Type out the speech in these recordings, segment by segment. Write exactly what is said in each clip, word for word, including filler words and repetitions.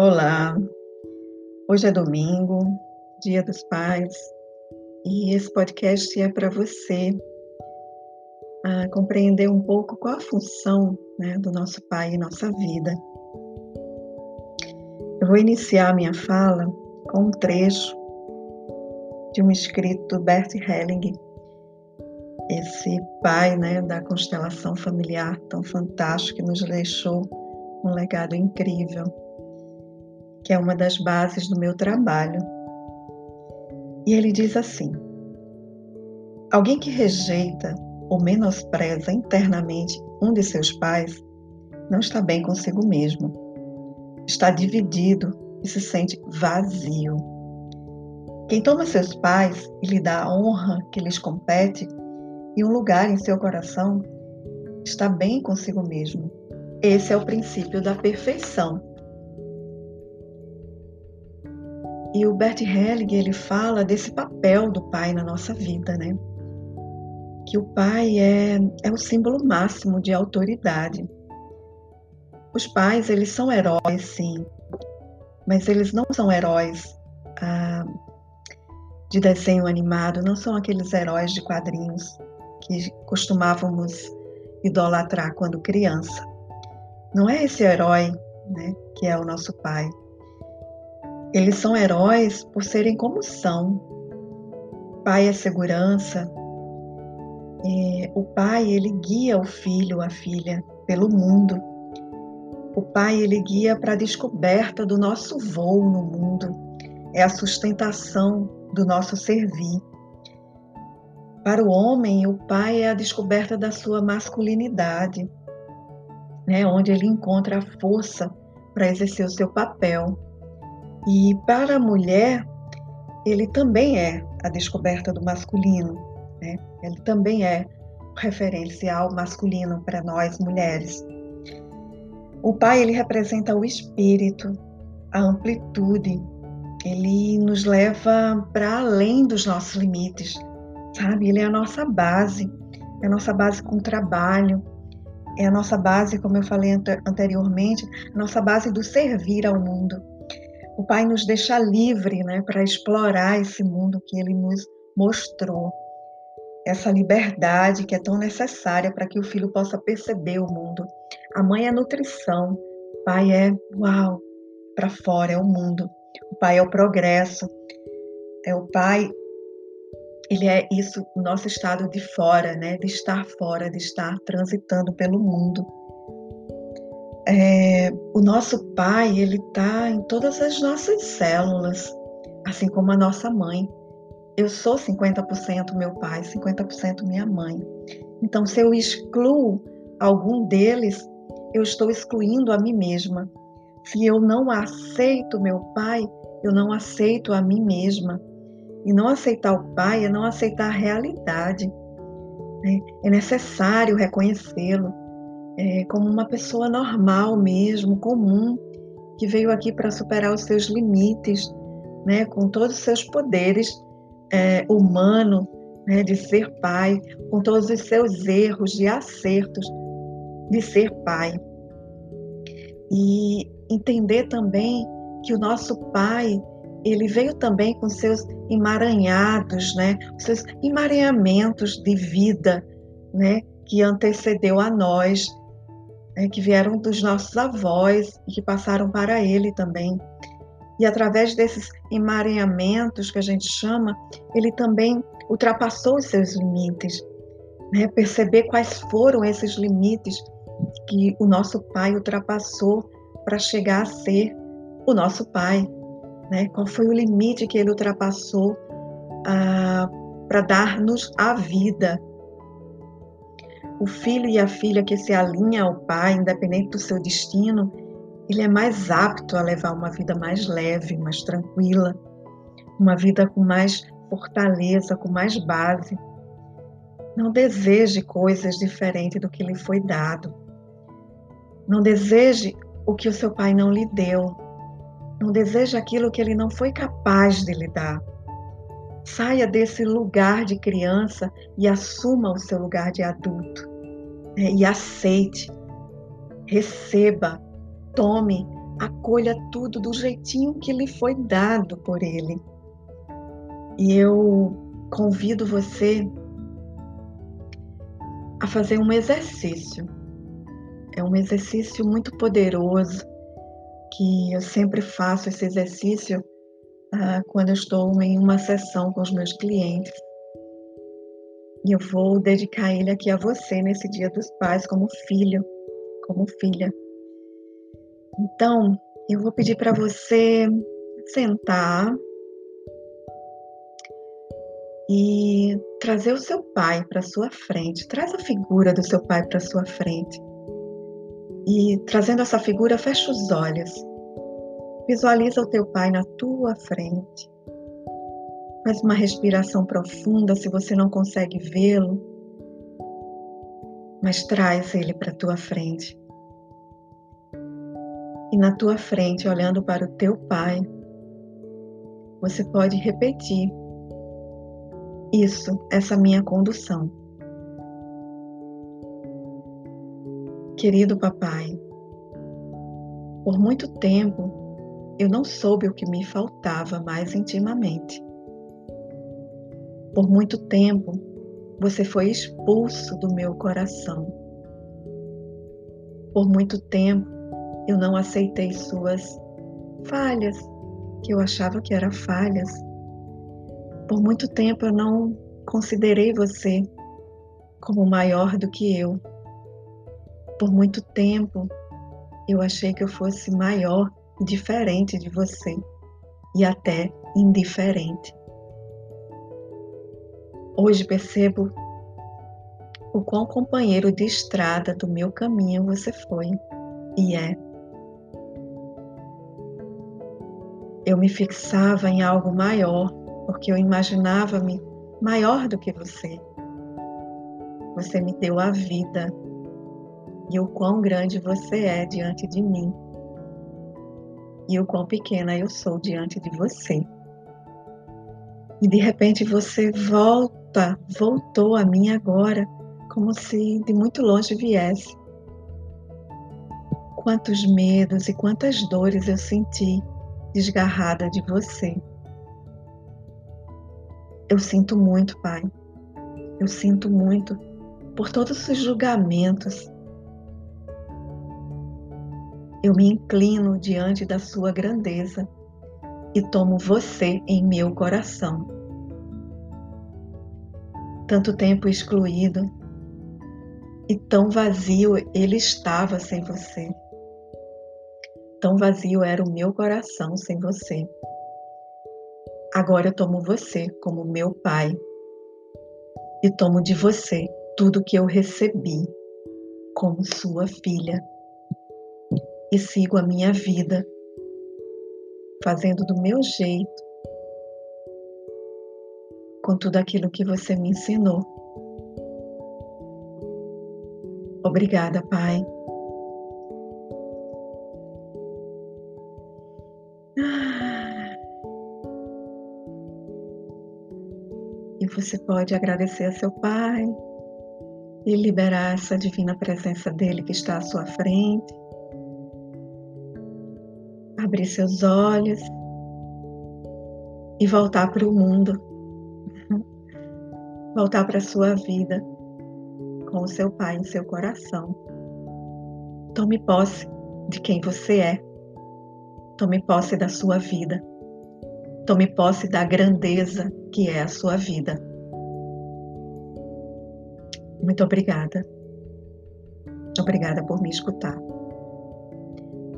Olá, hoje é domingo, Dia dos Pais, e esse podcast é para você a compreender um pouco qual a função, né, do nosso pai em nossa vida. Eu vou iniciar minha fala com um trecho de um escrito do Bert Hellinger, esse pai, né, da constelação familiar tão fantástico que nos deixou um legado incrível, que é uma das bases do meu trabalho. E ele diz assim: alguém que rejeita ou menospreza internamente um de seus pais não está bem consigo mesmo. Está dividido e se sente vazio. Quem toma seus pais e lhe dá a honra que lhes compete e um lugar em seu coração, está bem consigo mesmo. Esse é o princípio da perfeição. E o Bert Hellinger, ele fala desse papel do pai na nossa vida, né? Que o pai é, é o símbolo máximo de autoridade. Os pais, eles são heróis, sim, mas eles não são heróis ah, de desenho animado, não são aqueles heróis de quadrinhos que costumávamos idolatrar quando criança. Não é esse herói, né, que é o nosso pai. Eles são heróis por serem como são. Pai é segurança. E o pai, ele guia o filho, a filha, pelo mundo. O pai, ele guia para a descoberta do nosso voo no mundo. É a sustentação do nosso servir. Para o homem, o pai é a descoberta da sua masculinidade, né, onde ele encontra a força para exercer o seu papel. E para a mulher, ele também é a descoberta do masculino, né? Ele também é referencial masculino para nós mulheres. O pai, ele representa o espírito, a amplitude, ele nos leva para além dos nossos limites, sabe? Ele é a nossa base, é a nossa base com o trabalho, é a nossa base, como eu falei anteriormente, a nossa base do servir ao mundo. O Pai nos deixa livre, né, para explorar esse mundo que Ele nos mostrou. Essa liberdade que é tão necessária para que o filho possa perceber o mundo. A mãe é nutrição, o pai é, uau, para fora, é o mundo. O pai é o progresso, é o pai, ele é isso, o nosso estado de fora, né, de estar fora, de estar transitando pelo mundo. É, o nosso pai, ele está em todas as nossas células, assim como a nossa mãe. Eu sou cinquenta por cento meu pai, cinquenta por cento minha mãe. Então, se eu excluo algum deles, eu estou excluindo a mim mesma. Se eu não aceito meu pai, eu não aceito a mim mesma. E não aceitar o pai é não aceitar a realidade, né? É necessário reconhecê-lo. É, como uma pessoa normal mesmo, comum, que veio aqui para superar os seus limites, né, com todos os seus poderes é, humanos, né, de ser pai, com todos os seus erros de acertos de ser pai. E entender também que o nosso pai, ele veio também com seus emaranhados, né, seus emaranhamentos de vida, né, que antecedeu a nós, que vieram dos nossos avós e que passaram para ele também. E através desses emaranhamentos que a gente chama, ele também ultrapassou os seus limites, né? Perceber quais foram esses limites que o nosso pai ultrapassou para chegar a ser o nosso pai, né? Qual foi o limite que ele ultrapassou ah, para dar-nos a vida. O filho e a filha que se alinha ao pai, independente do seu destino, ele é mais apto a levar uma vida mais leve, mais tranquila, uma vida com mais fortaleza, com mais base. Não deseje coisas diferentes do que lhe foi dado. Não deseje o que o seu pai não lhe deu. Não deseje aquilo que ele não foi capaz de lhe dar. Saia desse lugar de criança e assuma o seu lugar de adulto, né? E aceite, receba, tome acolha tudo do jeitinho que lhe foi dado por Ele. E eu convido você a fazer um exercício. É um exercício muito poderoso, que eu sempre faço esse exercício ah, quando eu estou em uma sessão com os meus clientes. E eu vou dedicar ele aqui a você nesse Dia dos Pais, como filho, como filha. Então, eu vou pedir para você sentar e trazer o seu pai para sua frente. Traz a figura do seu pai para sua frente. E trazendo essa figura, fecha os olhos. Visualiza o teu pai na tua frente. Faz uma respiração profunda se você não consegue vê-lo. Mas traz ele para tua frente. E na tua frente, olhando para o teu pai, você pode repetir: isso, essa minha condução. Querido papai, por muito tempo eu não soube o que me faltava mais intimamente. Por muito tempo você foi expulso do meu coração. Por muito tempo eu não aceitei suas falhas, que eu achava que eram falhas. Por muito tempo eu não considerei você como maior do que eu. Por muito tempo eu achei que eu fosse maior e diferente de você, e até indiferente. Hoje percebo o quão companheiro de estrada do meu caminho você foi e é. Eu me fixava em algo maior, porque eu imaginava-me maior do que você. Você me deu a vida, e o quão grande você é diante de mim, e o quão pequena eu sou diante de você. E de repente você volta, voltou a mim agora, como se de muito longe viesse. Quantos medos e quantas dores eu senti desgarrada de você. Eu sinto muito, Pai. Eu sinto muito por todos os julgamentos. Eu me inclino diante da sua grandeza e tomo você em meu coração. Tanto tempo excluído e tão vazio ele estava sem você. Tão vazio era o meu coração sem você. Agora eu tomo você como meu pai. E tomo de você tudo que eu recebi como sua filha. E sigo a minha vida, fazendo do meu jeito, com tudo aquilo que você me ensinou. Obrigada, Pai. Você pode agradecer a seu Pai e liberar essa divina presença dele que está à sua frente. Abrir seus olhos e voltar para o mundo. Voltar para a sua vida com o seu Pai em seu coração. Tome posse de quem você é. Tome posse da sua vida. Tome posse da grandeza que é a sua vida. Muito obrigada. Obrigada por me escutar.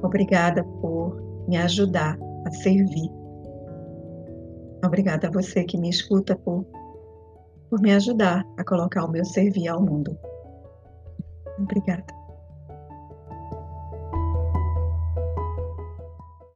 Obrigada por me ajudar a servir. Obrigada a você que me escuta por, por me ajudar a colocar o meu servir ao mundo. Obrigada.